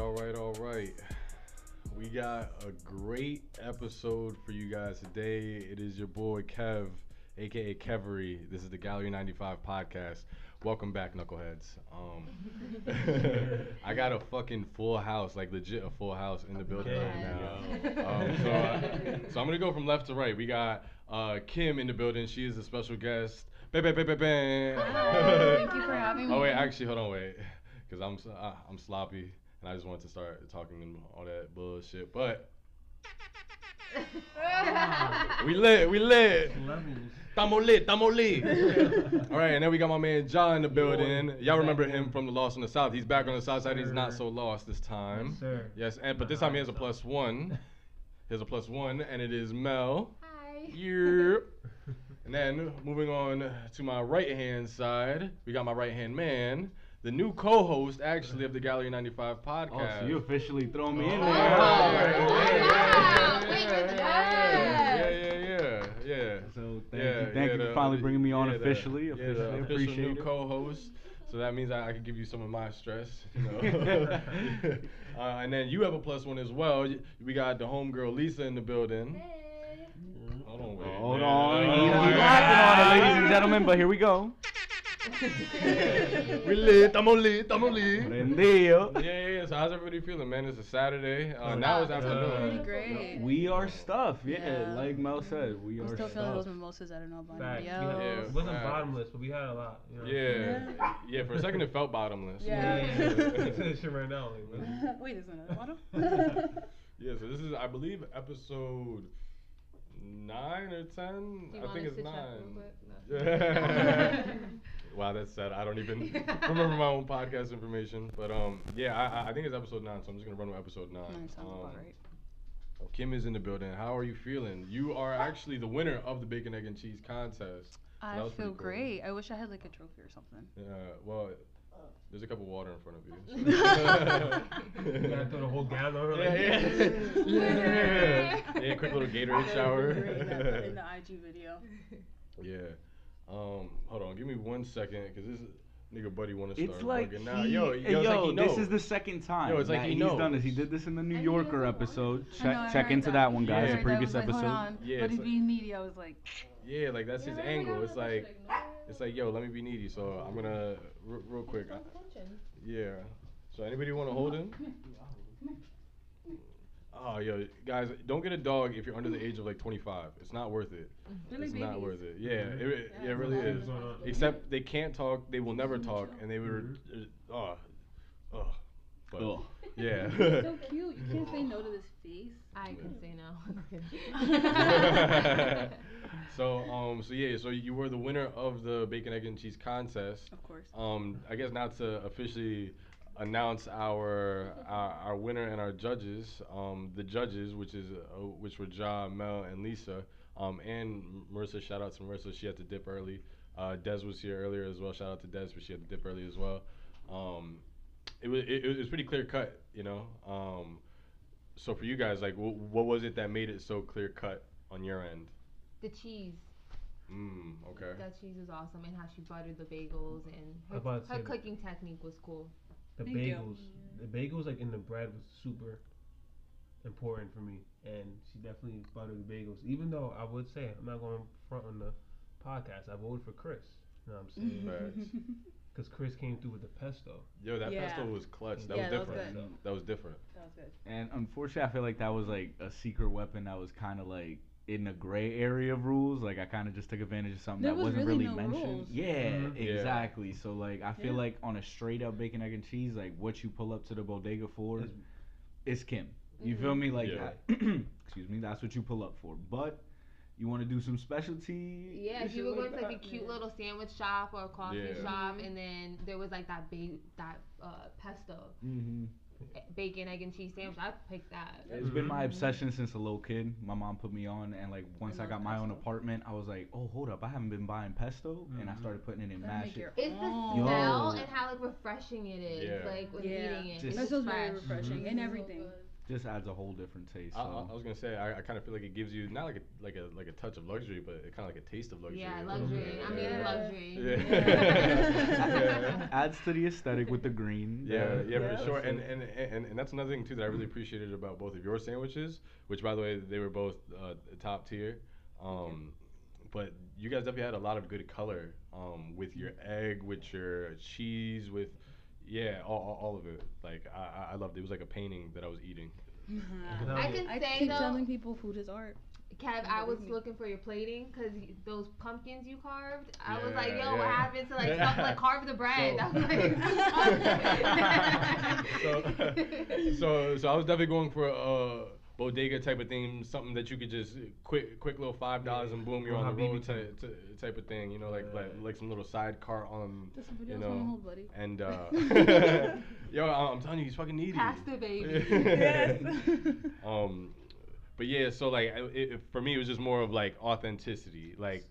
All right. We got a great episode for you guys today. It is your boy Kev, aka Kevery. This is the Gallery 95 Podcast. Welcome back, knuckleheads. I got a fucking full house, like legit a full house in the building right now. So I'm gonna go from left to right. We got Kim in the building. She is a special guest. Hi, thank you for having me. Oh wait, actually, hold on, wait, because I'm sloppy. And I just wanted to start talking and all that bullshit, but we lit. Tamo lit. All right, and then we got my man John in the building. Y'all remember him from the Lost in the South. He's back on the South Side. He's not so lost this time. Yes, sir. Yes, and but this time he has a plus one. And it is Mel. Hi. Yep. And then moving on to my right hand side, we got my right hand man. The new co-host, actually, of the Gallery 95 podcast. Oh, so you officially throw me in there. Yeah. So thank you for finally bringing me on officially. Officially appreciate new co-host. So that means I can give you some of my stress. You know? And then you have a plus one as well. We got the homegirl Lisa in the building. Hey. Hold on. He's laughing on it, ladies and gentlemen, but here we go. We lit, I'm on lit. Yeah. So how's everybody feeling, man? It's a Saturday. Now it's afternoon. Pretty great. We are stuffed. Yeah. Like Mel said, we are still stuffed. Feeling those mimosas. I don't know about anybody else. It wasn't bottomless, but we had a lot. You know? Yeah. For a second, it felt bottomless. Yeah. Shit right now. Wait, there's another bottle? Yeah. So this is, I believe, episode 9 or 10. I think it's 9. Wow, that's sad. I don't even remember my own podcast information. But I think it's episode 9, so I'm just going to run with episode 9. That sounds about right. Kim is in the building. How are you feeling? You are actually the winner of the Bacon, Egg, and Cheese contest. I feel great. I wish I had like a trophy or something. Yeah, well, there's a cup of water in front of you. So. You gotta throw the whole gallon over Yeah, quick little Gatorade shower. In the IG video. Yeah. Hold on, give me 1 second, because this nigga buddy want to start. It's like he, now. This is the second time. Yo, it's like he's done this. He did this in the New Yorker episode. Check into that one, guys. The previous episode. Yeah, but he's being needy. I was like. Yeah, like that's his angle. It's like, yo, let me be needy. So I'm gonna real quick. Yeah. So anybody want to hold him? Oh, yo, guys, don't get a dog if you're under the age of, like, 25. It's not worth it. It's not worth it. Yeah, it really is. Except they can't talk. They will never talk. And they were, yeah. So cute. You can't say no to this face. I can say no. So you were the winner of the Bacon, Egg, and Cheese contest. Of course. I guess not to officially announce our winner and our judges. The judges, which were Ja, Mel, and Lisa, and Marissa. Shout out to Marissa. She had to dip early. Des was here earlier as well. Shout out to Des, but she had to dip early as well. It was pretty clear cut, you know. So for you guys, like, what was it that made it so clear cut on your end? The cheese. Okay. That cheese was awesome, and how she buttered the bagels, and her cooking technique was cool. The bagels like in the bread was super important for me, and she definitely buttered the bagels. Even though I would say I'm not going front on the podcast, I voted for Chris. You know what I'm saying? Because Chris came through with the pesto. Yo, that pesto was clutch. That was different. That was good. And unfortunately, I feel like that was like a secret weapon that was kind of like in the gray area of rules. Like I kind of just took advantage of something that wasn't really mentioned. Rules. Exactly. So like I feel like on a straight up Bacon, Egg, and Cheese, like what you pull up to the bodega for is Kim. You feel me? Like that. Excuse me, that's what you pull up for. But you want to do some specialty? Yeah, you would go to like a cute little sandwich shop or a coffee shop, and then there was like that pesto. Mm-hmm. Bacon, Egg, and Cheese sandwich. I picked that. It's been my obsession since a little kid. My mom put me on, and like once I got my own apartment, I was like, oh, hold up, I haven't been buying pesto, and I started putting it in mash. It's the smell and how like refreshing it is, like when eating it. It's just fresh. Refreshing and everything. just adds a whole different taste. I was gonna say I kind of feel like it gives you not like a touch of luxury, but it kind of like a taste of luxury. Yeah, luxury. Yeah. I mean, luxury. Yeah. Yeah. Adds to the aesthetic with the green. Yeah, for sure. And that's another thing too that I really appreciated about both of your sandwiches, which by the way they were both top tier. But you guys definitely had a lot of good color with your egg, with your cheese, with all of it. Like I loved it. It was like a painting that I was eating. Mm-hmm. I keep telling people food is art. Kev, I was looking for your plating because those pumpkins you carved. I was like, yo, what happened to carve the bread? So, I was like, so I was definitely going for a bodega type of thing, something that you could just quick little $5 and boom, you're on the road type of thing, you know, like some little side cart on, you know, and yo, I'm telling you, he's fucking needy. Pasta baby. Yes. But yeah, so like it, for me, it was just more of like authenticity, like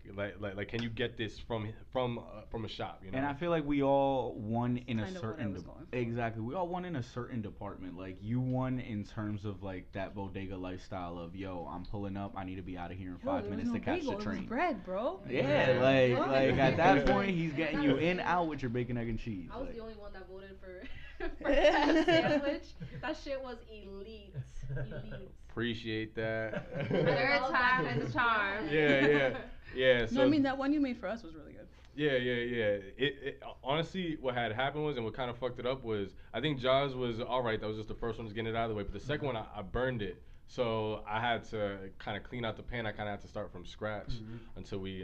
can you get this from a shop, you know? And I feel like we all won in a certain department. Like you won in terms of like that bodega lifestyle of yo, I'm pulling up, I need to be out of here in 5 minutes to catch the train. It was bread, bro. Yeah, like at that point, he's getting you in out with your bacon, egg, and cheese. I was the only one that voted for. Sandwich. That shit was elite. Appreciate that. Third time is a charm. Yeah. So no, I mean that one you made for us was really good. Yeah. It honestly, what had happened was, and what kind of fucked it up was, I think Jaws was all right. That was just the first one, just getting it out of the way. But the second one, I burned it. So I had to kind of clean out the pan. I kind of had to start from scratch until we.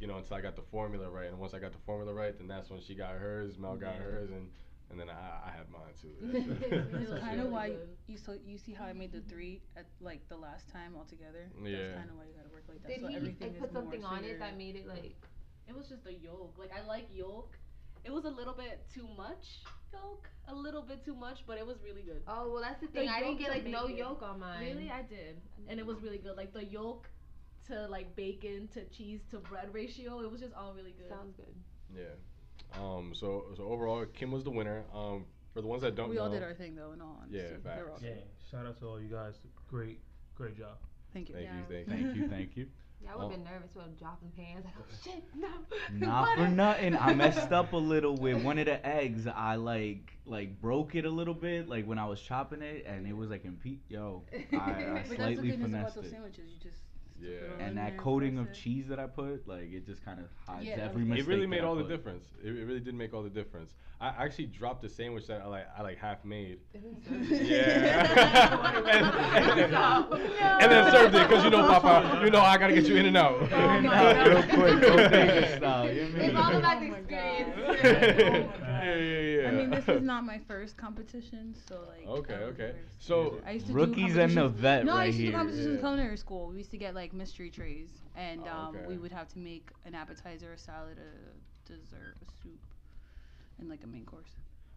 Until I got the formula right. And once I got the formula right, then that's when she got hers, Mel got hers, and then I have mine too. That's kind of why you see how I made the three at like the last time all together. Yeah. That's kind of why you gotta work like that. Did so everything is put something more on sweeter. It that made it like? It was just the yolk. Like I like yolk. It was a little bit too much yolk. A little bit too much, but it was really good. Oh well, that's the thing. I didn't get like no yolk on mine. Really, I did, and it was really good. Like the yolk to like bacon to cheese to bread ratio. It was just all really good. Sounds good. Yeah. So overall, Kim was the winner. For the ones that don't know, we all did our thing though, in all honesty. Yeah, facts. Yeah, shout out to all you guys. Great job. Thank you. Thank you. Yeah, I would have been nervous with dropping pans. Like, oh shit, no. Not for nothing. I messed up a little with one of the eggs. I like broke it a little bit, like when I was chopping it, and it was like I slightly finessed it. But that's the thing about those sandwiches. You just. Yeah. And that coating of cheese that I put, like, it just kind of hides every mistake. It really made all the difference. It really did make all the difference. I actually dropped a sandwich that I half made. And then served it because Papa, I gotta get you in and out. Real quick, it's all about the experience. Yeah. I mean, this is not my first competition, so like. Okay. So I used to rookies and the vet right here. No, I used to do competitions in culinary school. We used to get like mystery trays, and we would have to make an appetizer, a salad, a dessert, a soup, and like a main course.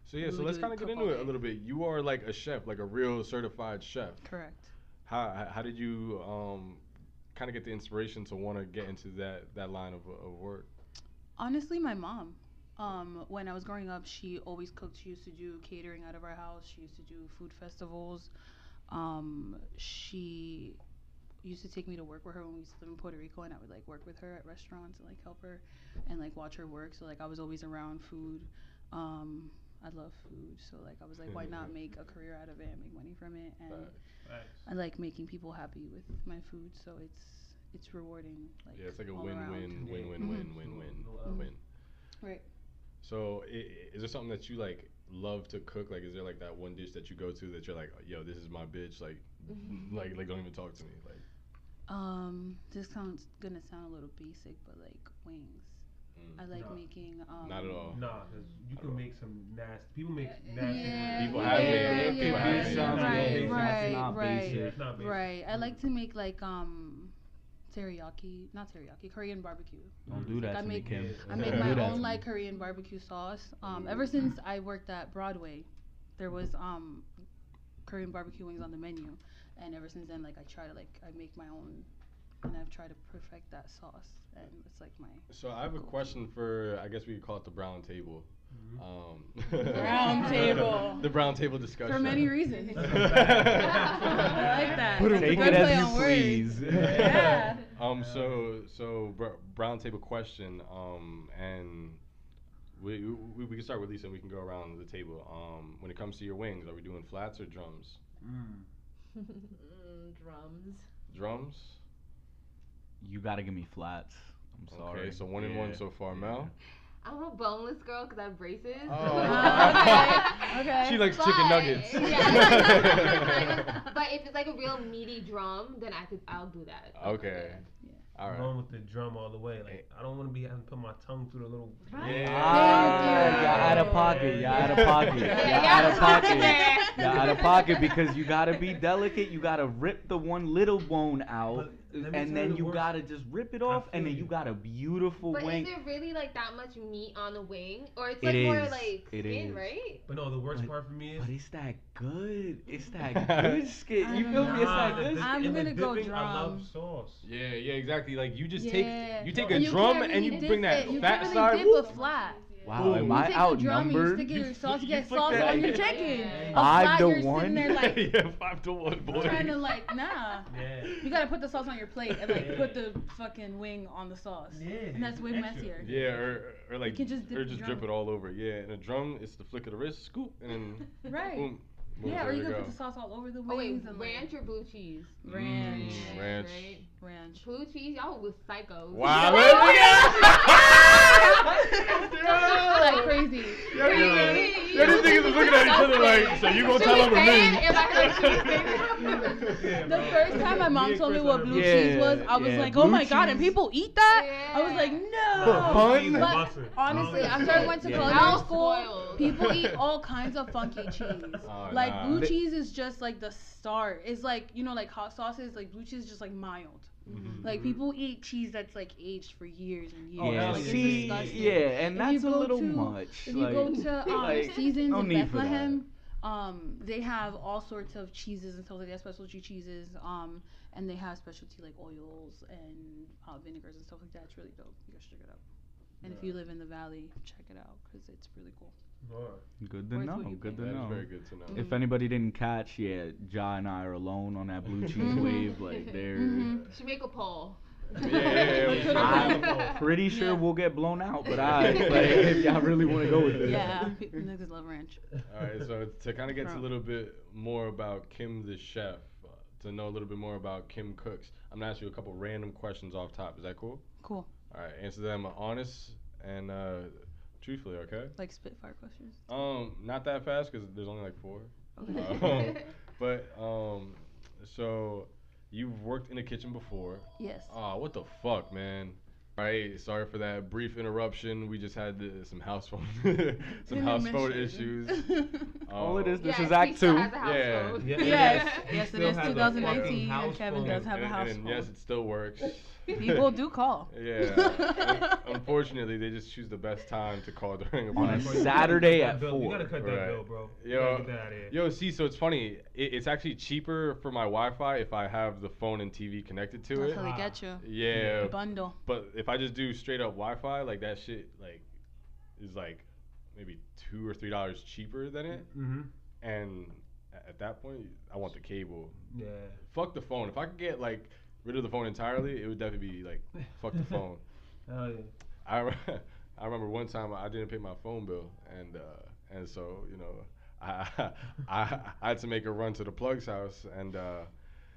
So let's kind of get into it a little bit. You are like a chef, like a real certified chef. Correct. How did you kind of get the inspiration to want to get into that line of work? Honestly, my mom. When I was growing up, she always cooked. She used to do catering out of our house. She used to do food festivals. She used to take me to work with her when we used to live in Puerto Rico, and I would like work with her at restaurants and like help her and like watch her work. So like I was always around food. I love food, so like I was like, why not make a career out of it and make money from it? And I like making people happy with my food, so it's rewarding. Like, yeah, it's like a win-win. Right. So is there something that you like love to cook? Like, is there like that one dish that you go to that you're like, yo, this is my bitch. Like, like don't even talk to me. Like, this sounds gonna sound a little basic, but like wings. I like making. Not at all. Nah, cause you can make some nasty. People make nasty. Yeah. People have it. People have it. It's not basic. I like to make like Korean barbecue. Don't do that. I make my own like Korean barbecue sauce. Ever since I worked at Broadway, there was Korean barbecue wings on the menu, and ever since then, like I make my own, and I've tried to perfect that sauce, and it's like my. So I have a question for, I guess we could call it the brown table. Brown table. The brown table discussion. For many reasons. I like that. Take it as you please. Yeah. Brown table question. And we can start with Lisa, and we can go around the table. When it comes to your wings, are we doing flats or drums? Drums. Drums. You gotta give me flats. I'm sorry. Okay, so one and one so far, Mel. I'm a boneless girl because I have braces. Oh. Okay. She likes chicken nuggets. Yeah. But if it's like a real meaty drum, then I'll do that. Okay. Yeah. All right. I'm going with the drum all the way. Like, I don't want to be having to put my tongue through the little. Right. Yeah. Y'all out of pocket. Y'all out of pocket. Y'all out of pocket. Y'all out of pocket because you got to be delicate. You got to rip the one little bone out. And then you gotta just rip it off, and then you got a beautiful wing. But is there really like that much meat on the wing, or it's like more like skin, right? But no, the worst part for me is. But it's that good. It's that good skin. You feel me? It's that good skin. I'm gonna go drum. I love sauce. Yeah, yeah, exactly. Like you just take a drum and you bring that fat side. You dip a flat. Wow, am I outnumbered? You stick your sauce, you get sauce on your chicken. Yeah. 5 to 1. There like, 5 to 1, boy. Trying to like, nah. Yeah. You gotta put the sauce on your plate and like put the fucking wing on the sauce. Yeah. And that's way messier. Yeah, or like, just drip it all over. Yeah, and a drum, it's the flick of the wrist, scoop, and then boom. Yeah, or you can put the sauce all over the wings. Oh, wait, ranch or blue cheese? Ranch. Ranch. Right? Ranch. Blue cheese? Y'all was psychos. Wow. Like crazy. The other thing is looking at each other like, so you gonna tell them me? The first time my mom told me what blue cheese was, I was like, oh my God, and people eat that? I was like, no. But honestly, after I went to culinary school, people eat all kinds of funky cheese. Like blue cheese is just like the start. It's like, you know, like hot sauces, like blue cheese is just like mild. Mm-hmm. Like people eat cheese that's like aged for years and years. Yeah, like, and that's a little much. If you go to Seasons in Bethlehem, they have all sorts of cheeses and stuff like that, specialty cheeses, and they have specialty like oils and vinegars and stuff like that. It's really dope. You guys should check it out. And if you live in the valley, check it out because it's really cool. Good to know. Very good to know. If anybody didn't catch, Ja and I are alone on that blue cheese wave. Like they're. Should make a poll. I'm pretty sure we'll get blown out, but if y'all really want to go with it. Yeah, niggas love ranch. All right, so to kind of get to a little bit more about Kim the chef, to know a little bit more about Kim Cooks, I'm gonna ask you a couple random questions off top. Is that cool? Cool. All right, answer them honest and. Truthfully, okay? Like spitfire questions? Not that fast because there's only like 4. Okay. So you've worked in a kitchen before. Yes. Ah, what the fuck, man? All right, sorry for that brief interruption. We just had some house phone issues. All it is, this is Act 2. Yeah. Yes, it is 2019, and Kevin does have a house phone. Yes, it still works. People do call. Yeah. Unfortunately, they just choose the best time to call during a podcast. On Saturday at 4. You gotta cut that bill, bro. Yo, see, so it's funny. It's actually cheaper for my Wi-Fi if I have the phone and TV connected to it. That's how they get you. Yeah. Bundle. But if I just do straight up Wi-Fi, like that shit, like, is like maybe $2 or $3 cheaper than it. Mm-hmm. And at that point, I want the cable. Yeah. Fuck the phone. If I could get like. Rid of the phone entirely, it would definitely be like, fuck the phone. Oh, yeah. I remember one time I didn't pay my phone bill, and so, you know, I had to make a run to the plug's house, and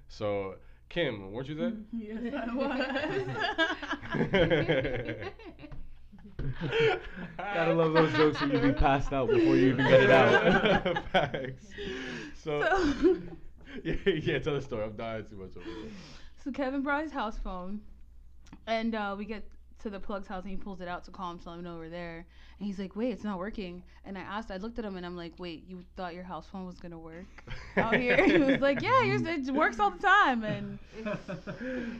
so, Kim, weren't you there? Yes, I was. Gotta love those jokes when you be passed out before you even get it out. Facts. So yeah, tell the story. I'm dying too much over here. So Kevin brought his house phone, and we get to the plug's house, and he pulls it out to call him, so I know we're there. And he's like, wait, it's not working. And I looked at him, and I'm like, wait, you thought your house phone was going to work out here? He was like, yeah, it works all the time. And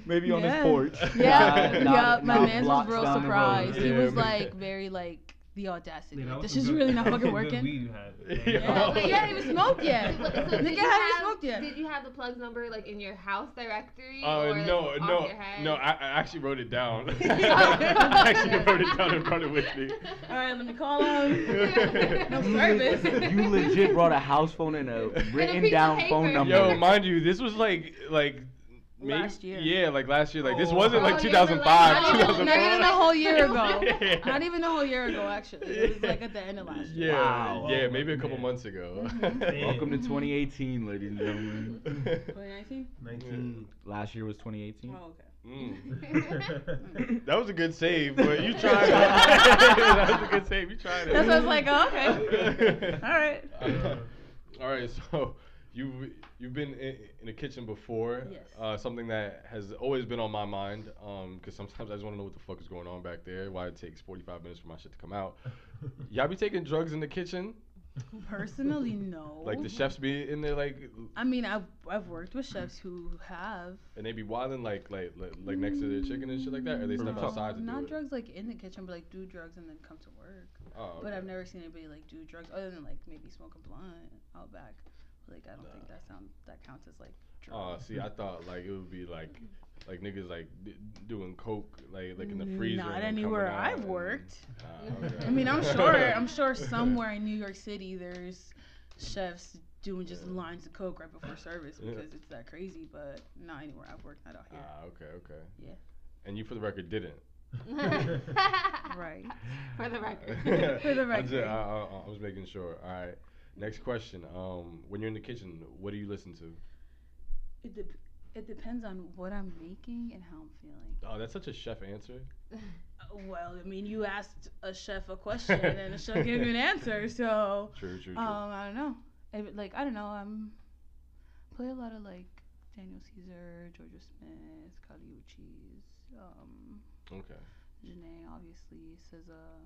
maybe on his porch. Yeah, my man was real surprised. He was, like, very, like, the audacity. You know, like, this is really not fucking working. Weed you had. Yeah, like, you haven't even smoked yet. Did you have the plug number like in your house directory? No. I actually wrote it down. And brought it with me. All right, let me call him. No service. You legit brought a house phone and a written down phone number. Yo, mind you, this was like. Maybe? Last year. Yeah, like last year. Like this wasn't like 2005, like, not even a whole year ago. Yeah. Not even a whole year ago, actually. It was like at the end of last year. Yeah, wow. Yeah, maybe a couple months ago. Mm-hmm. Welcome to 2018, ladies and gentlemen. 2019? 19. Last year was 2018. Oh, okay. Mm. That was a good save, but you tried it. That's what I was like, oh, okay. All right. All right, so... You've been in a kitchen before. Yes. Something that has always been on my mind, because sometimes I just want to know what the fuck is going on back there, why it takes 45 minutes for my shit to come out. Y'all be taking drugs in the kitchen? Personally, no. Like the chefs be in there, like. I mean, I've worked with chefs who have. And they be wilding like next to their chicken and shit like that, or they step outside to do it. Not drugs like in the kitchen, but like do drugs and then come to work. Oh. Okay. But I've never seen anybody like do drugs other than like maybe smoke a blunt out back. Like I don't think that counts as like drugs. See, I thought like it would be like niggas like doing coke like in the freezer. Not anywhere I've worked. Okay. I mean, I'm sure somewhere in New York City there's chefs doing just lines of coke right before service because it's that crazy. But not anywhere I've worked, not out here. Okay. Yeah. And you, for the record, didn't. Right. For the record. I was making sure. All right. Next question. When you're in the kitchen, what do you listen to? It depends on what I'm making and how I'm feeling. Oh, that's such a chef answer. Well, I mean, you asked a chef a question and a chef gave you an answer, so. True. I don't know. Play a lot of like Daniel Caesar, Georgia Smith, Kali Uchis. Okay. Janae, obviously, SZA.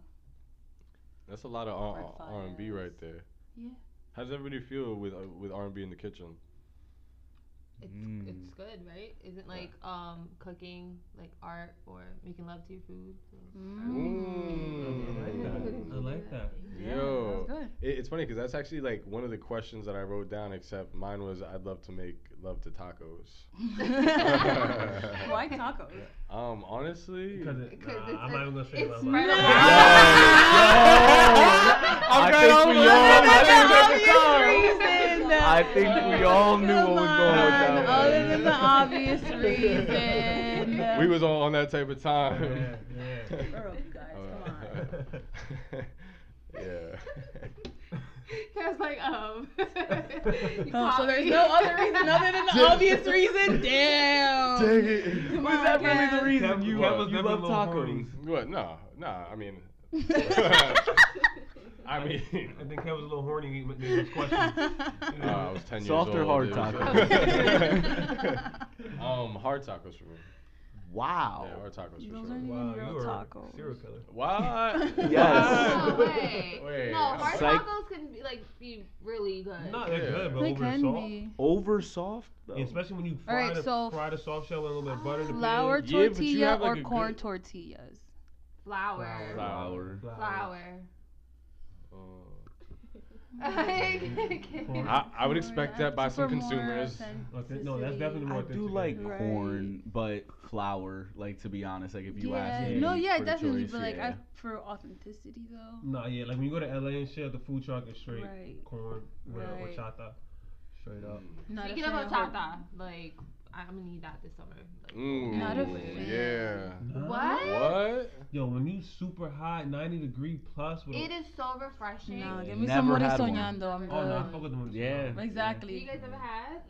That's a lot of R&B right there. Yeah. How does everybody feel with R&B in the kitchen? It's good, right? Isn't like cooking like art or making love to your food? I like that. Yeah, yo, that's good. It's funny because that's actually like one of the questions that I wrote down. Except mine was, I'd love to make love to tacos. Why tacos? Honestly, I'm not even gonna say love. I think we all knew what was going on. Other than the obvious reason. We was all on that type of time. Yeah. Girl, you guys, come on. Yeah. That's like, so there's no other reason other than the obvious reason? Damn. Dang it. Was that really the reason? You love tacos. What? No. I mean... I think Kev was a little horny with those questions. I was 10 years old. Soft or hard tacos? Hard tacos for me. Wow. Yeah, hard tacos for sure. Wow, you are a serial killer. What? Yes. No way. Wait. No, hard tacos can be really good. No, they're good, but over soft. Over soft? Yeah, especially when you fry the soft shell with a little bit of butter. Flour tortilla or corn tortillas? Flour. I would expect that by some consumers. Okay, no, that's definitely more. I do like corn, but flour. Like, to be honest, like if you ask me, definitely. Choice, but for authenticity though. No, yeah, like when you go to LA and shit, the food truck is straight corn or chata, straight up. Speaking of chata, like I'm gonna need that this summer. Like, not a fan. Yeah. What? Yo, when you super hot, 90 degree plus. With it is so refreshing. No, give me some soñando. I'm good. Oh no, I fuck with them. Yeah. Exactly. You guys ever had?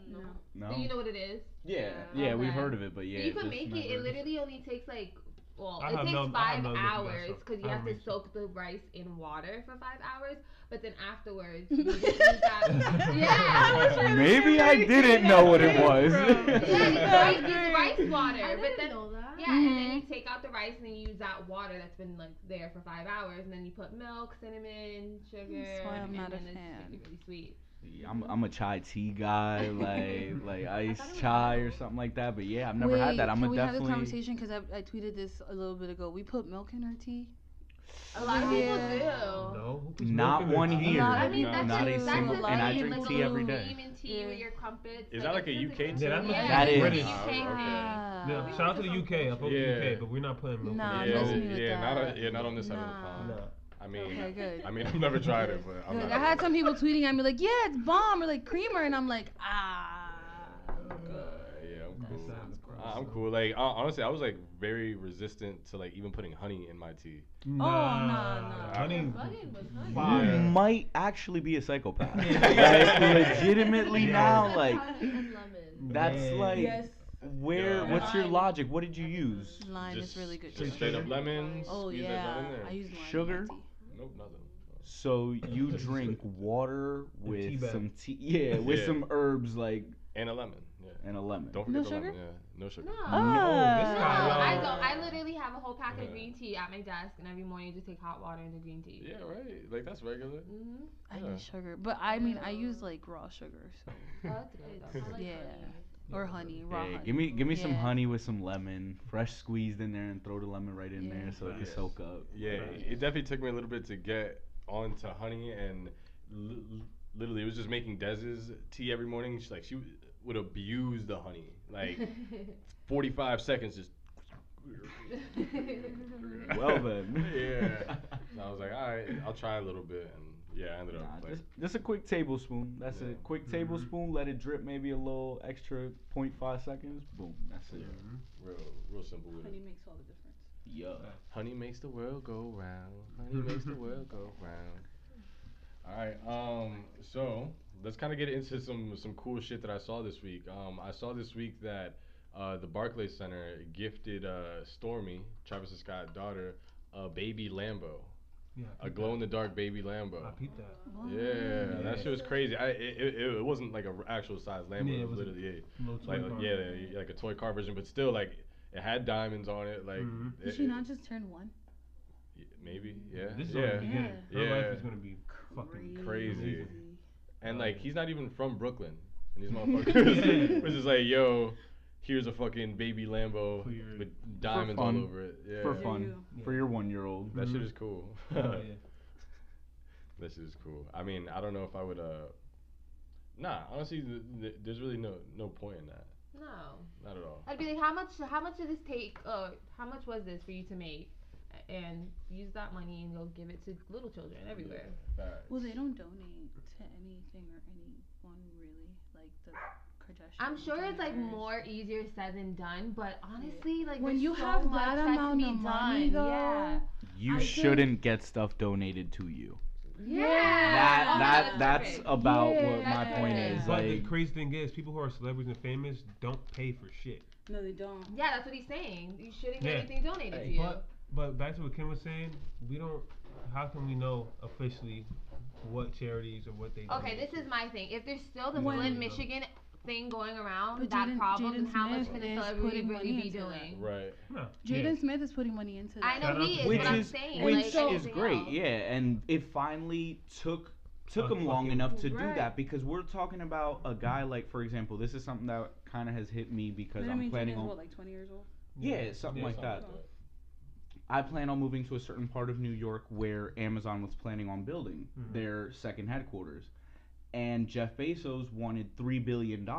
No. Do you know what it is? Yeah. Yeah, okay. We've heard of it, but yeah. You can make it. It literally only takes takes 5 hours because you have to soak the rice in water for 5 hours. But then afterwards, you just use that. Yeah. Maybe I didn't know what it was. Yeah, it's rice water. I didn't know that. Yeah, and then you take out the rice and then you use that water that's been there for 5 hours, and then you put milk, cinnamon, sugar. That's why I'm not a fan. It's really sweet. I'm a chai tea guy, like iced chai or something like that. But yeah, I've never had that. I'm definitely. Can we have a conversation? Because I tweeted this a little bit ago. We put milk in our tea. A lot of people do. No, not one here. I mean, that's not a single. And I drink tea every day. Tea with your crumpets. Is that like a UK thing? That is. British. No, shout out to the UK. I fuck the UK, but we're not playing milk. Not on this side of the pond. No. I mean, okay, I've never tried it, but I'm not. I had some people tweeting at me like, yeah, it's bomb, or like creamer, and I'm like, I'm cool. Like honestly, I was like very resistant to like even putting honey in my tea. No. Honey. You might actually be a psychopath. Like, legitimately now, like that's like where? What's your logic? What did you use? Lime is really good. Just straight up lemons. Oh yeah, I use lime. Sugar. Nope, nothing. So you drink water with some tea. Yeah, with some herbs like and a lemon. And a lemon. Don't forget the lemon. Yeah. No sugar. I literally have a whole packet of green tea at my desk, and every morning I just take hot water into green tea. Yeah, right. Like that's regular. Mm-hmm. I use sugar, but I mean I use like raw sugar. So. Or honey, raw honey. Give me some honey with some lemon, fresh squeezed in there, and throw the lemon right in there so it can soak up. Yeah, it definitely took me a little bit to get onto honey, and literally it was just making Dez's tea every morning. She would abuse the honey, like 45 seconds just. Well then. Yeah. So I was like, all right, I'll try a little bit, and I ended up. Just a quick tablespoon. That's a quick tablespoon. Let it drip, maybe a little extra 0.5 seconds. Boom, that's it. Yeah. Real simple. Honey makes all the difference. Yeah. Honey makes the world go round. Honey makes the world go round. All right, so let's kind of get into some cool shit that I saw this week. I saw this week that the Barclays Center gifted Stormy, Travis Scott's daughter, a baby Lambo, a glow-in-the-dark baby Lambo. I peeped that. Wow. Yeah, that shit was crazy. It wasn't like an actual size Lambo. Yeah, it was literally like a toy car version, but still like it had diamonds on it. Like, did she not just turn one? Maybe, This is all the beginning. Her life is gonna be fucking crazy. And like, he's not even from Brooklyn, and these motherfuckers was just like, yo, here's a fucking baby Lambo with diamonds all over it. Yeah. For fun, for your 1-year-old. That shit is cool. That shit is cool. I mean, I don't know if I would. Nah, honestly, there's really no point in that. No. Not at all. I'd be like, how much did this take? How much was this for you to make? And use that money and go give it to little children everywhere. Well, they don't donate to anything or anyone really, like the Kardashian. I'm sure it's like more easier said than done, but honestly, like when you have that amount of money, you shouldn't get stuff donated to you. Yeah, that's about what my point is. But the crazy thing is, people who are celebrities and famous don't pay for shit. No, they don't. Yeah, that's what he's saying. You shouldn't get anything donated to you. But back to what Kim was saying, we don't. How can we know officially what charities or what they? Okay, this is my thing. If there's still the Flint Michigan thing going around, but that problem, and how much can a celebrity really be doing? Right. No. Jaden Smith is putting money into that. I know he is. What I'm saying, which is great. Yeah, and it finally took him long enough to do that, because we're talking about a guy like, for example, this is something that kind of has hit me because I'm planning on like 20 years old. Yeah, something like that. I plan on moving to a certain part of New York where Amazon was planning on building their second headquarters. And Jeff Bezos wanted $3 billion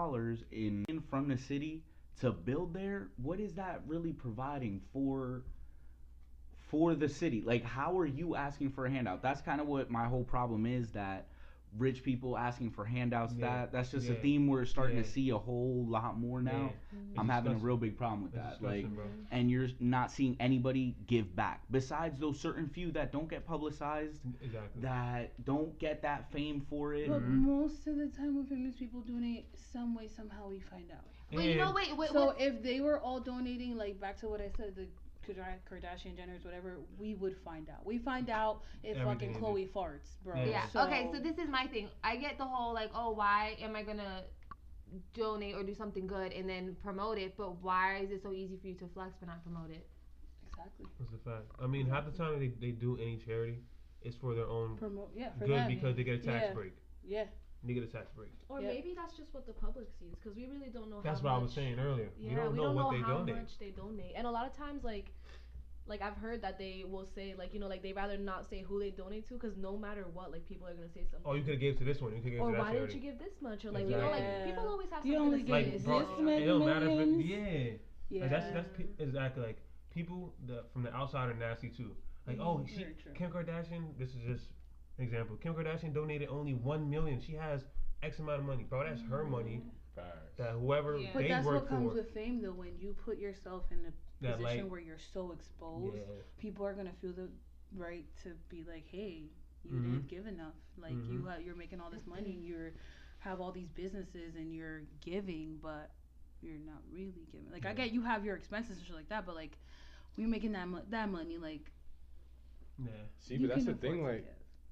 in from the city to build there. What is that really providing for the city? Like, how are you asking for a handout? That's kind of what my whole problem is, that rich people asking for handouts. That's just a theme we're starting to see a whole lot more now. I'm having a real big problem with that. Like, and you're not seeing anybody give back besides those certain few that don't get publicized, that don't get that fame for it. But most of the time when famous people donate, some way somehow we find out. Wait. So if they were all donating, like back to what I said, the Kardashian, Jenner's, whatever, we would find out. We find out if fucking Khloe farts, bro. Yeah. So okay, so this is my thing. I get the whole like, oh, why am I gonna donate or do something good and then promote it? But why is it so easy for you to flex but not promote it? Exactly. That's a fact. I mean, half the time they do any charity, it's for their own good them, because they get a tax break. Yeah. They get a tax break. Or maybe that's just what the public sees, because we really don't know. That's what I was saying earlier. Yeah, we don't know what they donate. How much they donate, and a lot of times, like, like, I've heard that they will say, like, you know, like, they rather not say who they donate to, because no matter what, like, people are going to say something. Oh, you could have gave to this one. You could have gave to that one. Or why didn't you give this much? Or, like, you know, like, people always have something to say. Like, it don't matter if it, yeah. Like, that's exactly, like, people from the outside are nasty, too. Like, oh, Kim Kardashian, this is just an example. Kim Kardashian donated only $1 million. She has X amount of money. Bro, that's her money. That whoever they work for. But that's what comes with fame, though, when you put yourself in a position where you're so exposed, people are gonna feel the right to be like, hey, you didn't give enough. Like you're making all this money, you have all these businesses, and you're giving, but you're not really giving. Like I get you have your expenses and shit like that, but like we're making that money, like. Yeah. See, but that's the thing. Like,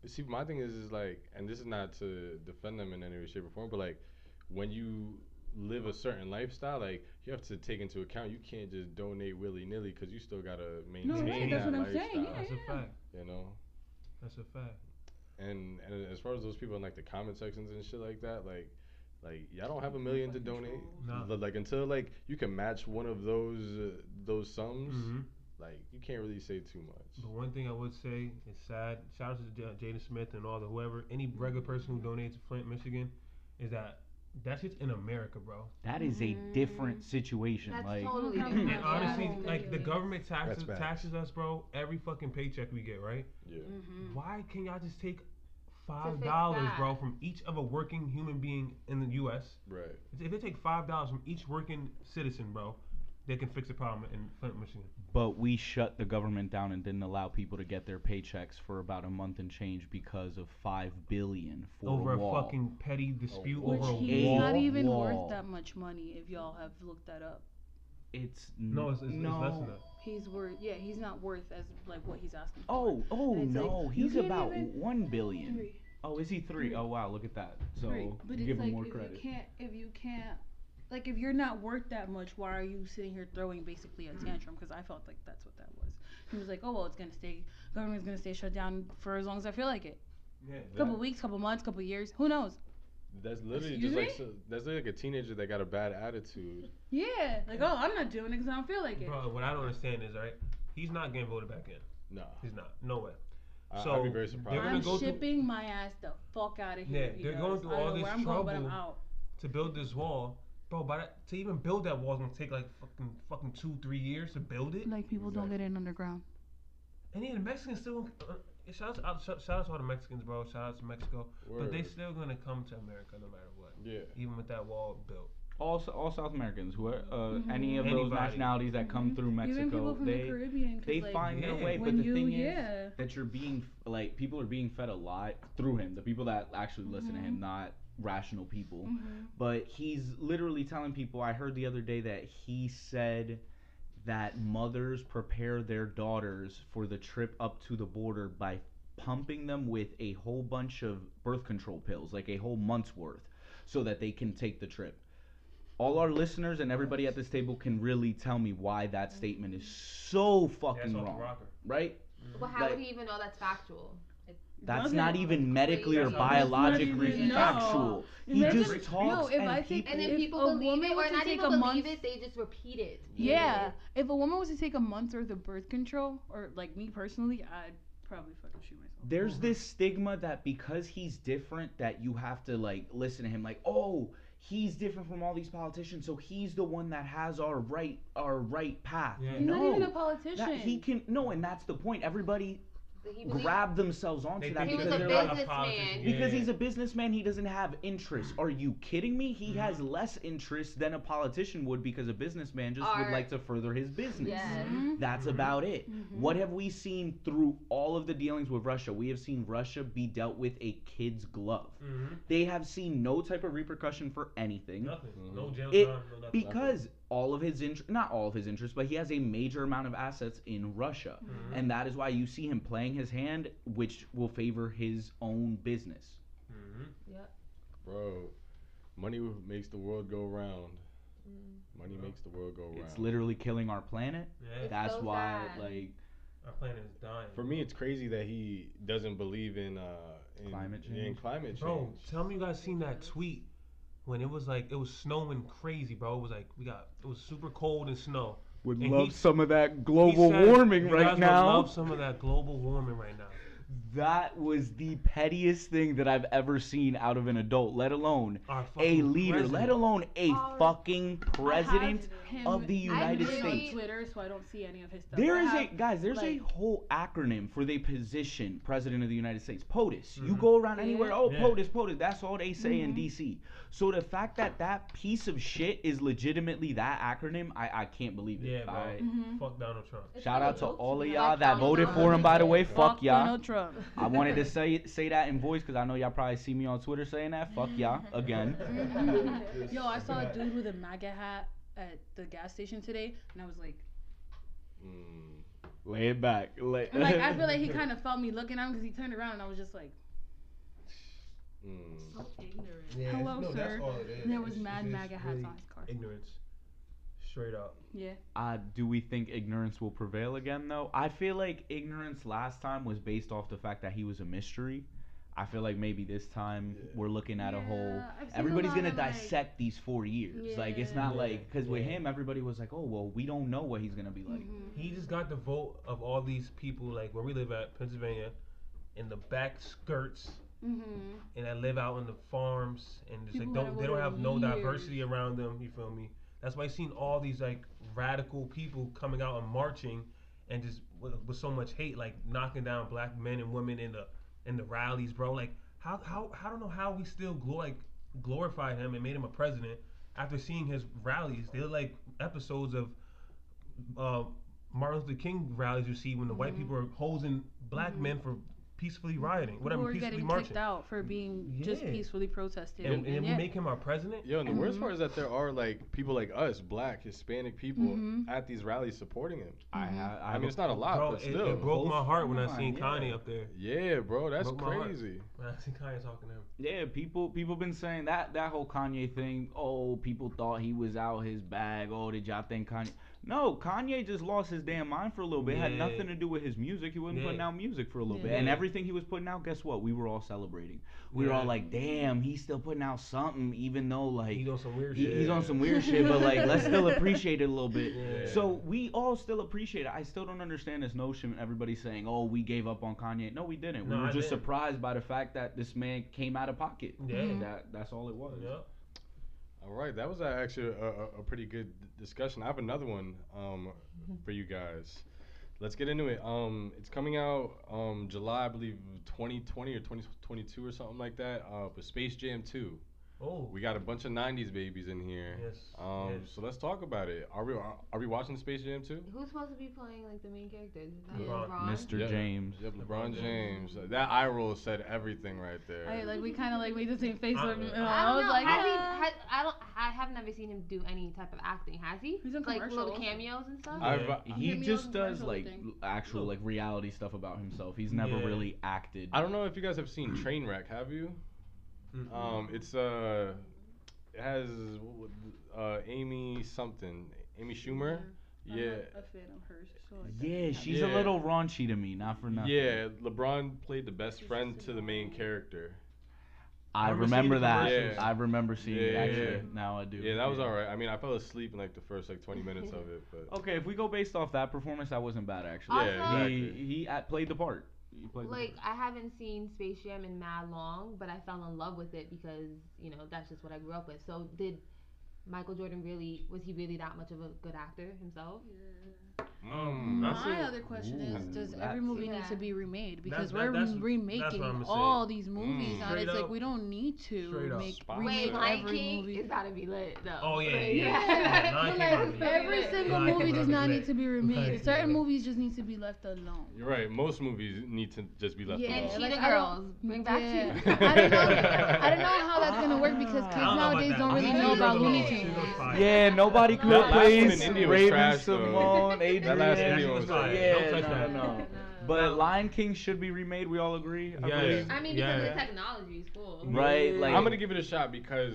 see, my thing is like, and this is not to defend them in any way, shape, or form, but like, when you live a certain lifestyle, like you have to take into account, you can't just donate willy nilly because you still gotta maintain that lifestyle. That's what I'm saying. Yeah, that's a fact. You know, that's a fact. And as far as those people in like the comment sections and shit like that, like y'all don't have $1 million to donate. No. Like until like you can match one of those sums, like you can't really say too much. But one thing I would say is sad. Shout out to Jada Smith and all the whoever, any regular person who donates to Flint, Michigan, is that. That shit's in America, bro. That is a different situation. That's like, totally different. And honestly, like the government taxes us, bro. Every fucking paycheck we get, right? Yeah. Why can't y'all just take $5, bro, from each of a working human being in the U.S.? Right. If they take $5 from each working citizen, bro, they can fix the problem in Flint, Michigan. But we shut the government down and didn't allow people to get their paychecks for about a month and change because of $5 billion for over a wall. Fucking petty dispute over a wall. Which he's not even worth that much money. If y'all have looked that up, it's less than that. He's worth he's not worth as like what he's asking. Like, he's about $1 billion. Three. Oh, is he three? Oh wow, look at that. So but give him more credit. If you can't. Like, if you're not worth that much, why are you sitting here throwing basically a tantrum? Because I felt like that's what that was. He was like, oh, well, government's going to stay shut down for as long as I feel like it. Yeah, couple weeks, couple months, couple years. Who knows? That's literally that's like a teenager that got a bad attitude. Yeah. Like, oh, I'm not doing it because I don't feel like it. Bro, what I don't understand is, right, he's not getting voted back in. No. He's not. No way. So I'd be very surprised. I'm shipping my ass the fuck out of here. Yeah, they're going through all this trouble to build this wall. Bro, to even build that wall is going to take like fucking 2-3 years to build it. Like people don't get in underground. And the Mexicans still... shout out to all the Mexicans, bro. Shout out to Mexico. Word. But they still going to come to America no matter what. Yeah. Even with that wall built. All South Americans, any of those nationalities that come through Mexico, even people from the Caribbean, they like, find their way. But the thing is that you're being... Like people are being fed a lie through him. The people that actually listen to him, not... rational people, but he's literally telling people. I heard the other day that he said that mothers prepare their daughters for the trip up to the border by pumping them with a whole bunch of birth control pills, like a whole month's worth, so that they can take the trip. All our listeners and everybody at this table can really tell me why that statement is so fucking wrong, right? Well, how would he even know that's factual? That's not even medically or biologically factual. He just talks and then people believe it, or not even believe it, they just repeat it. Yeah. If a woman was to take a month's worth of birth control, or like me personally, I'd probably fucking shoot myself. There's this stigma that because he's different that you have to like listen to him like, oh, he's different from all these politicians, so he's the one that has our right path. Yeah. He's not even a politician. And that's the point. Everybody grab themselves onto that because they're like, because he's a businessman, he doesn't have interests. Are you kidding me? He has less interest than a politician would, because a businessman just would like to further his business. Yeah. That's about it. What have we seen through all of the dealings with Russia? We have seen Russia be dealt with a kid's glove. They have seen no type of repercussion for anything. Nothing. No jail time. Because all of his not all of his interests, but he has a major amount of assets in Russia, and that is why you see him playing his hand, which will favor his own business. Yep. Bro, money makes the world go round. Money makes the world go round. It's literally killing our planet. Yeah. That's why, like, our planet is dying. For me, it's crazy that he doesn't believe in climate change. Bro, tell me you guys seen that tweet. When it was snowing crazy, bro. It was super cold and snow. would love some of that global warming right now. Would love some of that global warming right now. That was the pettiest thing that I've ever seen out of an adult, let alone a leader, let alone a fucking president of the United States. I really on Twitter, so I don't see any of his stuff. There is there's a whole acronym for the position president of the United States, POTUS. Mm-hmm. You go around anywhere, POTUS, POTUS. That's all they say in D.C. So the fact that that piece of shit is legitimately that acronym, I can't believe it. Yeah, bro. Fuck Donald Trump. Shout out to all of y'all that voted for him, by the way. Fuck y'all. Donald Trump. I wanted to say that in voice because I know y'all probably see me on Twitter saying that. Fuck y'all again. Yo, I saw a dude with a MAGA hat at the gas station today, and I was like, lay it back. Like I feel like he kind of felt me looking at him because he turned around, and I was just like, so ignorant. Yeah, hello, no, sir. There was mad MAGA hats really on his car. Ignorance. Straight up. Yeah. Do we think ignorance will prevail again, though? I feel like ignorance last time was based off the fact that he was a mystery. I feel like maybe this time we're looking at a whole... Everybody's going to dissect these 4 years. Yeah. Like, it's not like... Because with him, everybody was like, oh, well, we don't know what he's going to be like. Mm-hmm. He just got the vote of all these people, like, where we live at, Pennsylvania, in the back skirts, and I live out in the farms, and just, like, they don't have no diversity around them, you feel me? That's why I've seen all these like radical people coming out and marching, and just with so much hate, like knocking down black men and women in the rallies, bro. Like how I don't know how we still glorified him and made him a president after seeing his rallies. They're like episodes of Martin Luther King rallies you see when the white people are hosing black men for peacefully rioting, whatever, peacefully marching. We're getting kicked out for being just peacefully protesting. And we make him our president? Yo, and the worst part is that there are, like, people like us, black, Hispanic people, at these rallies supporting him. I mean, it's not a lot, bro, but still. It broke my heart when I seen Kanye up there. Yeah, bro, that's crazy. When I seen Kanye talking to him. Yeah, people been saying that whole Kanye thing, oh, people thought he was out his bag, oh, did y'all think Kanye... No, Kanye just lost his damn mind for a little bit. It had nothing to do with his music. He wasn't putting out music for a little bit. And everything he was putting out, guess what? We were all celebrating. We were all like, damn, he's still putting out something, even though, like... He's on some weird shit. He's on some weird shit, but, like, let's still appreciate it a little bit. Yeah. So we all still appreciate it. I still don't understand this notion. Everybody's saying, oh, we gave up on Kanye. No, we didn't. We were just surprised by the fact that this man came out of pocket. Yeah. And that's all it was. Yeah. All right, that was actually a pretty good discussion. I have another one for you guys. Let's get into it. It's coming out July, I believe, 2020 or 2022 or something like that, with Space Jam 2. Oh. We got a bunch of 90s babies in here. Yes. So let's talk about it. Are we watching Space Jam 2? Who's supposed to be playing, like, the main character? LeBron. Mr. James. Yep, LeBron James. That eye roll said everything right there. We kind of made the same face. I have never seen him do any type of acting. Has he? He's in commercials. Like little cameos and stuff. He just does actual reality stuff about himself. He's never really acted. I don't know if you guys have seen Trainwreck. Have you? Mm-hmm. It has Amy something, Amy Schumer. Yeah. I'm not a fan of hers. So she's a little raunchy to me, not for nothing. Yeah, LeBron played the best friend to the main character. I remember that. Yeah. I remember seeing it actually. Yeah. Now I do. Yeah, that was all right. I mean, I fell asleep in the first 20 minutes of it. But okay, if we go based off that performance, that wasn't bad actually. Also, yeah, exactly. He played the part. I haven't seen Space Jam in mad long, but I fell in love with it because, that's just what I grew up with. So did Michael Jordan was he really that much of a good actor himself? Yeah. My other question is, does every movie need to be remade? Because we're remaking all these movies now. It's like we don't need to remake every movie. It's gotta be lit though. Oh yeah. Every single movie does not need to be remade. Certain movies just need to be left alone. You're right. Most movies need to just be left alone. Yeah, Cheetah Girls. Bring back Cheetah. I don't know how that's gonna work because kids nowadays don't really know about Looney Tunes. Yeah, nobody could replace Raven, Simone, Adrian. No. But Lion King should be remade. We all agree. Because the technology is cool. Right. Like, I'm gonna give it a shot because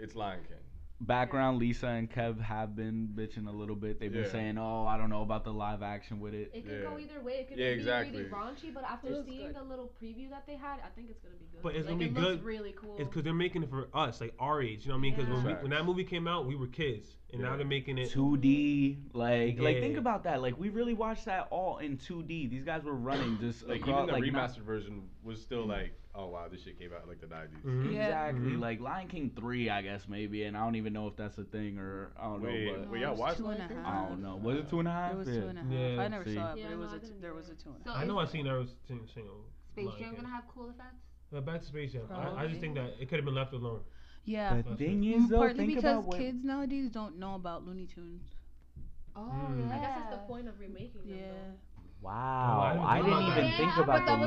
it's Lion King. background, Lisa and Kev have been bitching a little bit. They've been saying, oh, I don't know about the live action with it. It could go either way. It could be really raunchy, but after seeing the little preview that they had, I think it's going to be good. But it's going to be good. It looks really cool. It's because they're making it for us, like our age. You know what I mean? Because when that movie came out, we were kids. And now they're making it 2D. Like think about that. Like, we really watched that all in 2D. These guys were running just like across. Even the remastered version was still like, oh wow, this shit came out in like the 90s. Mm-hmm. Yeah. Exactly. Mm-hmm. Like Lion King 3, I guess, maybe, and I don't even know if that's a thing or I don't know. But wait, y'all watched Lion King? I don't know. Was it 2.5? It was 2.5. Yeah. I never saw it, but it was there was a 2.5. So I know I seen that was single. Space Jam gonna have cool effects? But back to Space Jam. I just think that it could have been left alone. Yeah. The thing is, though, partly because kids nowadays don't know about Looney Tunes. Oh, yeah. I guess that's the point of remaking them. Yeah. Wow, oh, I didn't even think about that.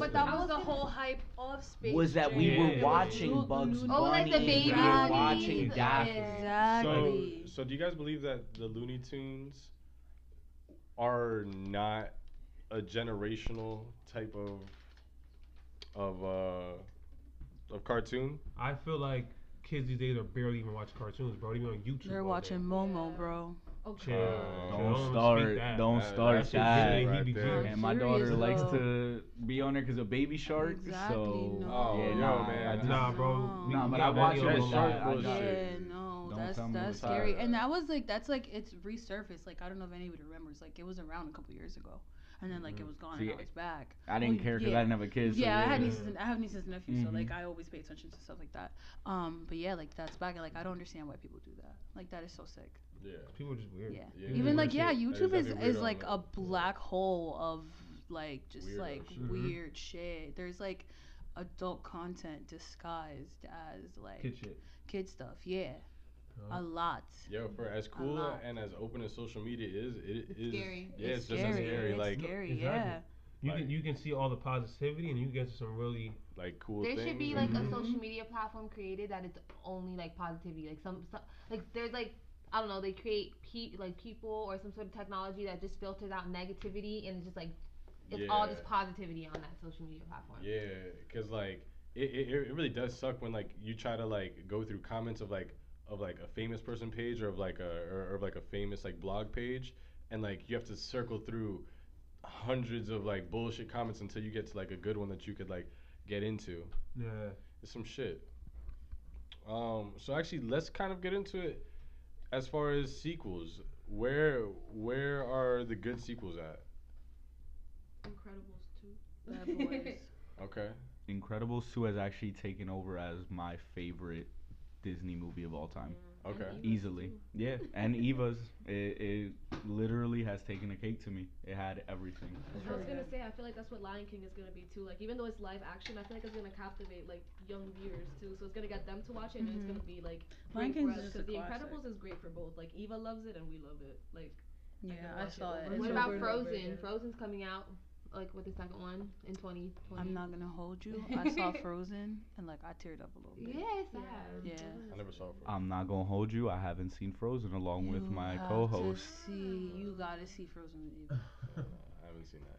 But that was the whole hype of Space Jam. Was that we were watching Bugs Bunny, like the baby. We were watching Daffy. Exactly. So do you guys believe that the Looney Tunes are not a generational type of cartoon? I feel like kids these days are barely even watching cartoons, bro. Even on YouTube. They're watching Momo, bro. Okay. Don't start that. Right and my daughter likes to be on there because of Baby Shark. Exactly, so, man. Nah, bro. Nah, but I watched that Shark bullshit. Yeah, no, that's scary. And that was like, that's like, it's resurfaced. Like, I don't know if anybody remembers. Like, it was around a couple years ago. And then, like, it was gone and now it's back. I didn't care because I didn't have a kid. So I had nieces and nephews, so, like, I always pay attention to stuff like that. But, yeah, like, that's back. And, like, I don't understand why people do that. Like, that is so sick. Yeah. People are just weird. Yeah. Even, like, YouTube is like, a black hole of, like, just, weird shit. There's, like, adult content disguised as, like, kid stuff. Yeah. A lot. Yo, for as cool and as open as social media is, it's scary. Yeah, it's just as scary. Like, exactly. You can see all the positivity and you get some really like cool things. There should be like a social media platform created that it's only like positivity. Like some like there's like I don't know, they create people or some sort of technology that just filters out negativity and it's just like it's all just positivity on that social media platform. Yeah, because like it really does suck when like you try to like go through comments of like a famous person page or of like a famous like blog page and like you have to circle through hundreds of like bullshit comments until you get to like a good one that you could like get into. Yeah. It's some shit. So actually let's kind of get into it as far as sequels. Where are the good sequels at? Incredibles 2. Bad Boys. Okay. Incredibles 2 has actually taken over as my favorite Disney movie of all time. Yeah. Okay. Easily. Yeah. And Eva's. It literally has taken a cake to me. It had everything. I was going to say, I feel like that's what Lion King is going to be too. Like, even though it's live action, I feel like it's going to captivate, like, young viewers too. So it's going to get them to watch it and it's going to be, like, Lion King's just a classic. The Incredibles is great for both. Like, Eva loves it and we love it. Like, I saw it. What about Frozen? Frozen's coming out, like, with the second one in 2020. I'm not gonna hold you. I saw Frozen and like I teared up a little bit. Yeah, it's sad. Yeah. I never saw Frozen. I'm not gonna hold you. I haven't seen Frozen along with my co-host. You gotta see Frozen. I haven't seen that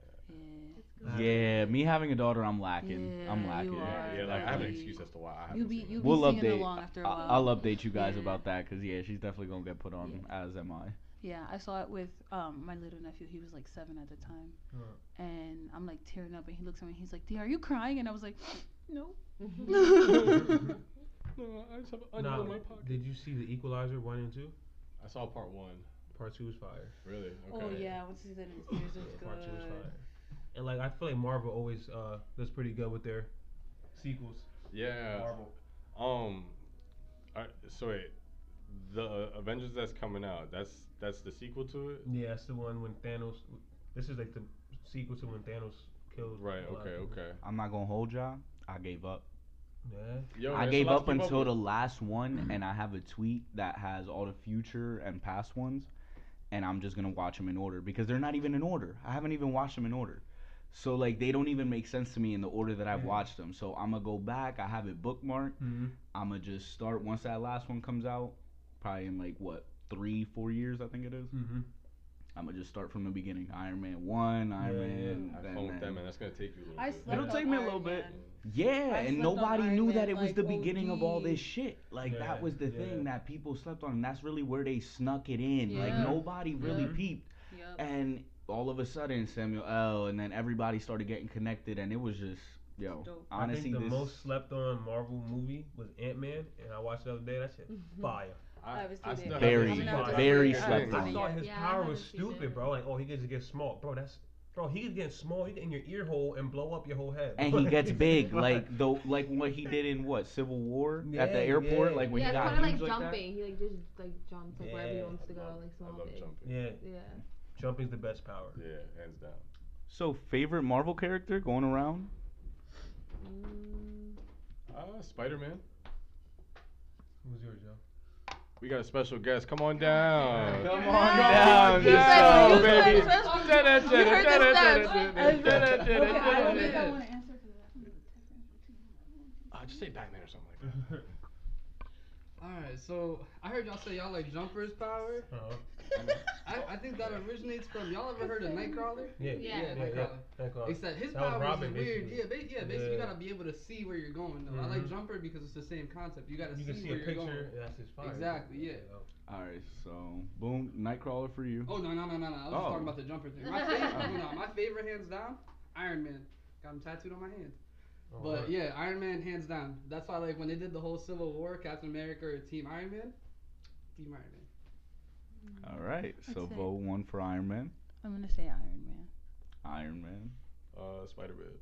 yet. Yeah, me having a daughter, I'm lacking. Yeah, I'm lacking. Yeah, like I have an excuse as to why I haven't seen it. We'll update. I'll update you guys about that because she's definitely gonna get put on as am I. Yeah, I saw it with my little nephew. He was like 7 at the time. And I'm like tearing up and he looks at me and he's like, Dee, are you crying? And I was like, no. No, I just have an onion in my pocket. Did you see The Equalizer 1 and 2? I saw part 1. Part 2 was fire. Really? Okay. Oh yeah, I went to see that in the theaters. It was good. Part 2 was fire. And like I feel like Marvel always does pretty good with their sequels. Yeah. Marvel. The Avengers that's coming out, that's the sequel to it? Yeah, it's the one when Thanos... This is like the sequel to when Thanos killed... Right, okay. I'm not gonna hold y'all. I gave up. Yeah. Yo, I gave up until the last one, and I have a tweet that has all the future and past ones, and I'm just gonna watch them in order, because they're not even in order. I haven't even watched them in order. So, like, they don't even make sense to me in the order that I've watched them. So, I'm gonna go back. I have it bookmarked. Mm-hmm. I'm gonna just start once that last one comes out. Probably in like 3-4 years I think it is. Mm-hmm. I'm gonna just start from the beginning. Iron Man 1, Iron Man. I fuck with that, man. That's gonna take you a little bit. It'll take me a little bit. Yeah, and nobody knew that it was the beginning of all this shit. Like, that was the thing that people slept on, and that's really where they snuck it in. Like, nobody really peeped. And all of a sudden, Samuel L., and then everybody started getting connected, and it was just, yo, honestly, I think the most slept on Marvel movie was Ant-Man, and I watched it the other day, that shit fire. I thought his power was stupid, bro. Like, oh, he could just get small, bro. He could get small. He could get in your ear hole and blow up your whole head. And he gets big, like what he did in Civil War at the airport, like when he got huge. Yeah, kind of like jumping. That. He just jumps wherever he wants to go, like small. I love jumping. Yeah. Jumping's the best power. Yeah, hands down. So, favorite Marvel character going around? Spider-Man. Who's yours, Joe? We got a special guest. Come on down. Come on down. This baby. You heard this. Just say Batman or something like that. Alright, so I heard y'all say y'all like Jumper's power. I think that originates from, y'all ever heard of Nightcrawler? Nightcrawler. Except his power is weird. Basically you gotta be able to see where you're going though. I like Jumper because it's the same concept. You gotta see where you're going. You can see a picture. That's his power. Exactly, yeah. Alright, so boom, Nightcrawler for you. Oh, no. I was just talking about the Jumper thing. My favorite, hands down, Iron Man. Got him tattooed on my hand. But yeah, Iron Man hands down. That's why, like, when they did the whole Civil War, Captain America or Team Iron Man. All right, so vote one for Iron Man. I'm gonna say Iron Man. Iron Man. Spider-Man.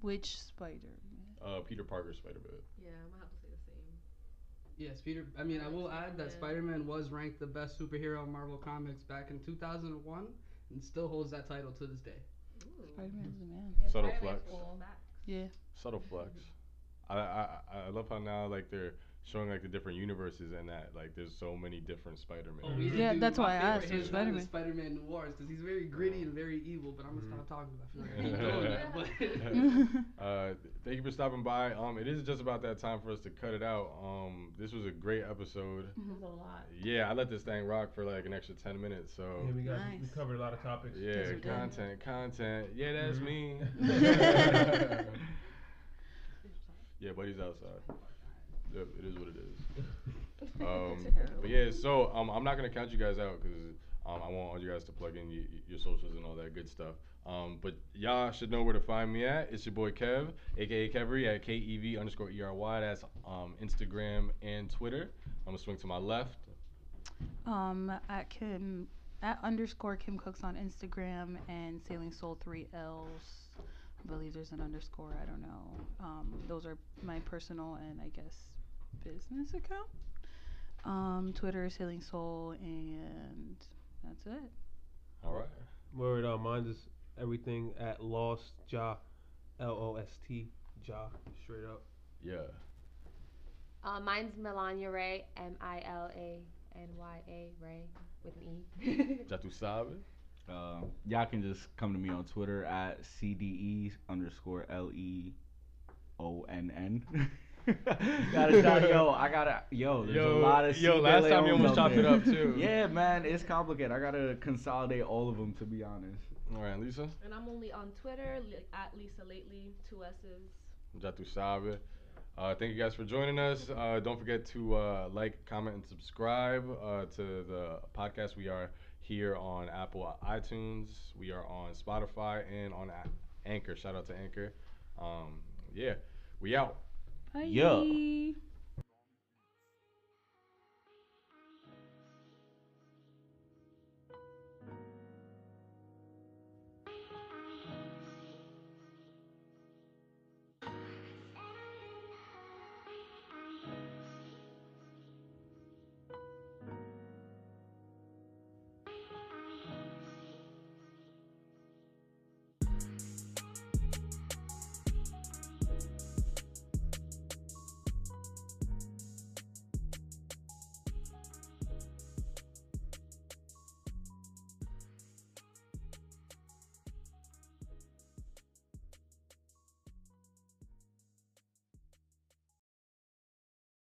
Which Spider-Man? Peter Parker's Spider-Man. Yeah, I'm gonna have to say the same. Yes, Peter. I mean, I will add that Spider-Man was ranked the best superhero in Marvel Comics back in 2001, and still holds that title to this day. Spider-Man's the man. Yeah, subtle flex. Yeah. Subtle flex. I love how now, like, they're showing, like, the different universes and that, like, there's so many different Spider-Man. That's why I asked. Spider-Man Noirs, because he's very gritty and very evil, but I'm gonna stop talking about thank you for stopping by. It is just about that time for us to cut it out. This was a great episode. It was a lot. Yeah, I let this thing rock for like an extra 10 minutes. So yeah, we covered a lot of topics. Yeah, content. Yeah, that's me. Yeah, buddy's outside. Yep, it is what it is. But yeah, so I'm not gonna count you guys out because I want all you guys to plug in your socials and all that good stuff. But y'all should know where to find me at. It's your boy Kev, aka Kevery, at KEV_ERY. That's Instagram and Twitter. I'm gonna swing to my left. At Kim @KimCooks on Instagram and Sailing Soul 3Ls. I believe there's an underscore. I don't know. Those are my personal and I guess business account. Twitter, Sailing Soul, and that's it. All right. Word on mine is everything at Lost Ja, LOST Ja, straight up. Yeah. Mine's Melania Ray, MILANYA Ray with an E. Já tu sabe. Y'all can just come to me on Twitter at CDE_LEONN. There's a lot of last time you almost chopped it up too. Yeah, man, it's complicated. I gotta consolidate all of them, to be honest. All right, Lisa. And I'm only on Twitter at Lisa Lately, 2 S's. Já tu sabe. Thank you guys for joining us. Don't forget to like, comment, and subscribe to the podcast. We are here on Apple iTunes. We are on Spotify and on Anchor. Shout out to Anchor. Yeah, we out. Bye. Yeah.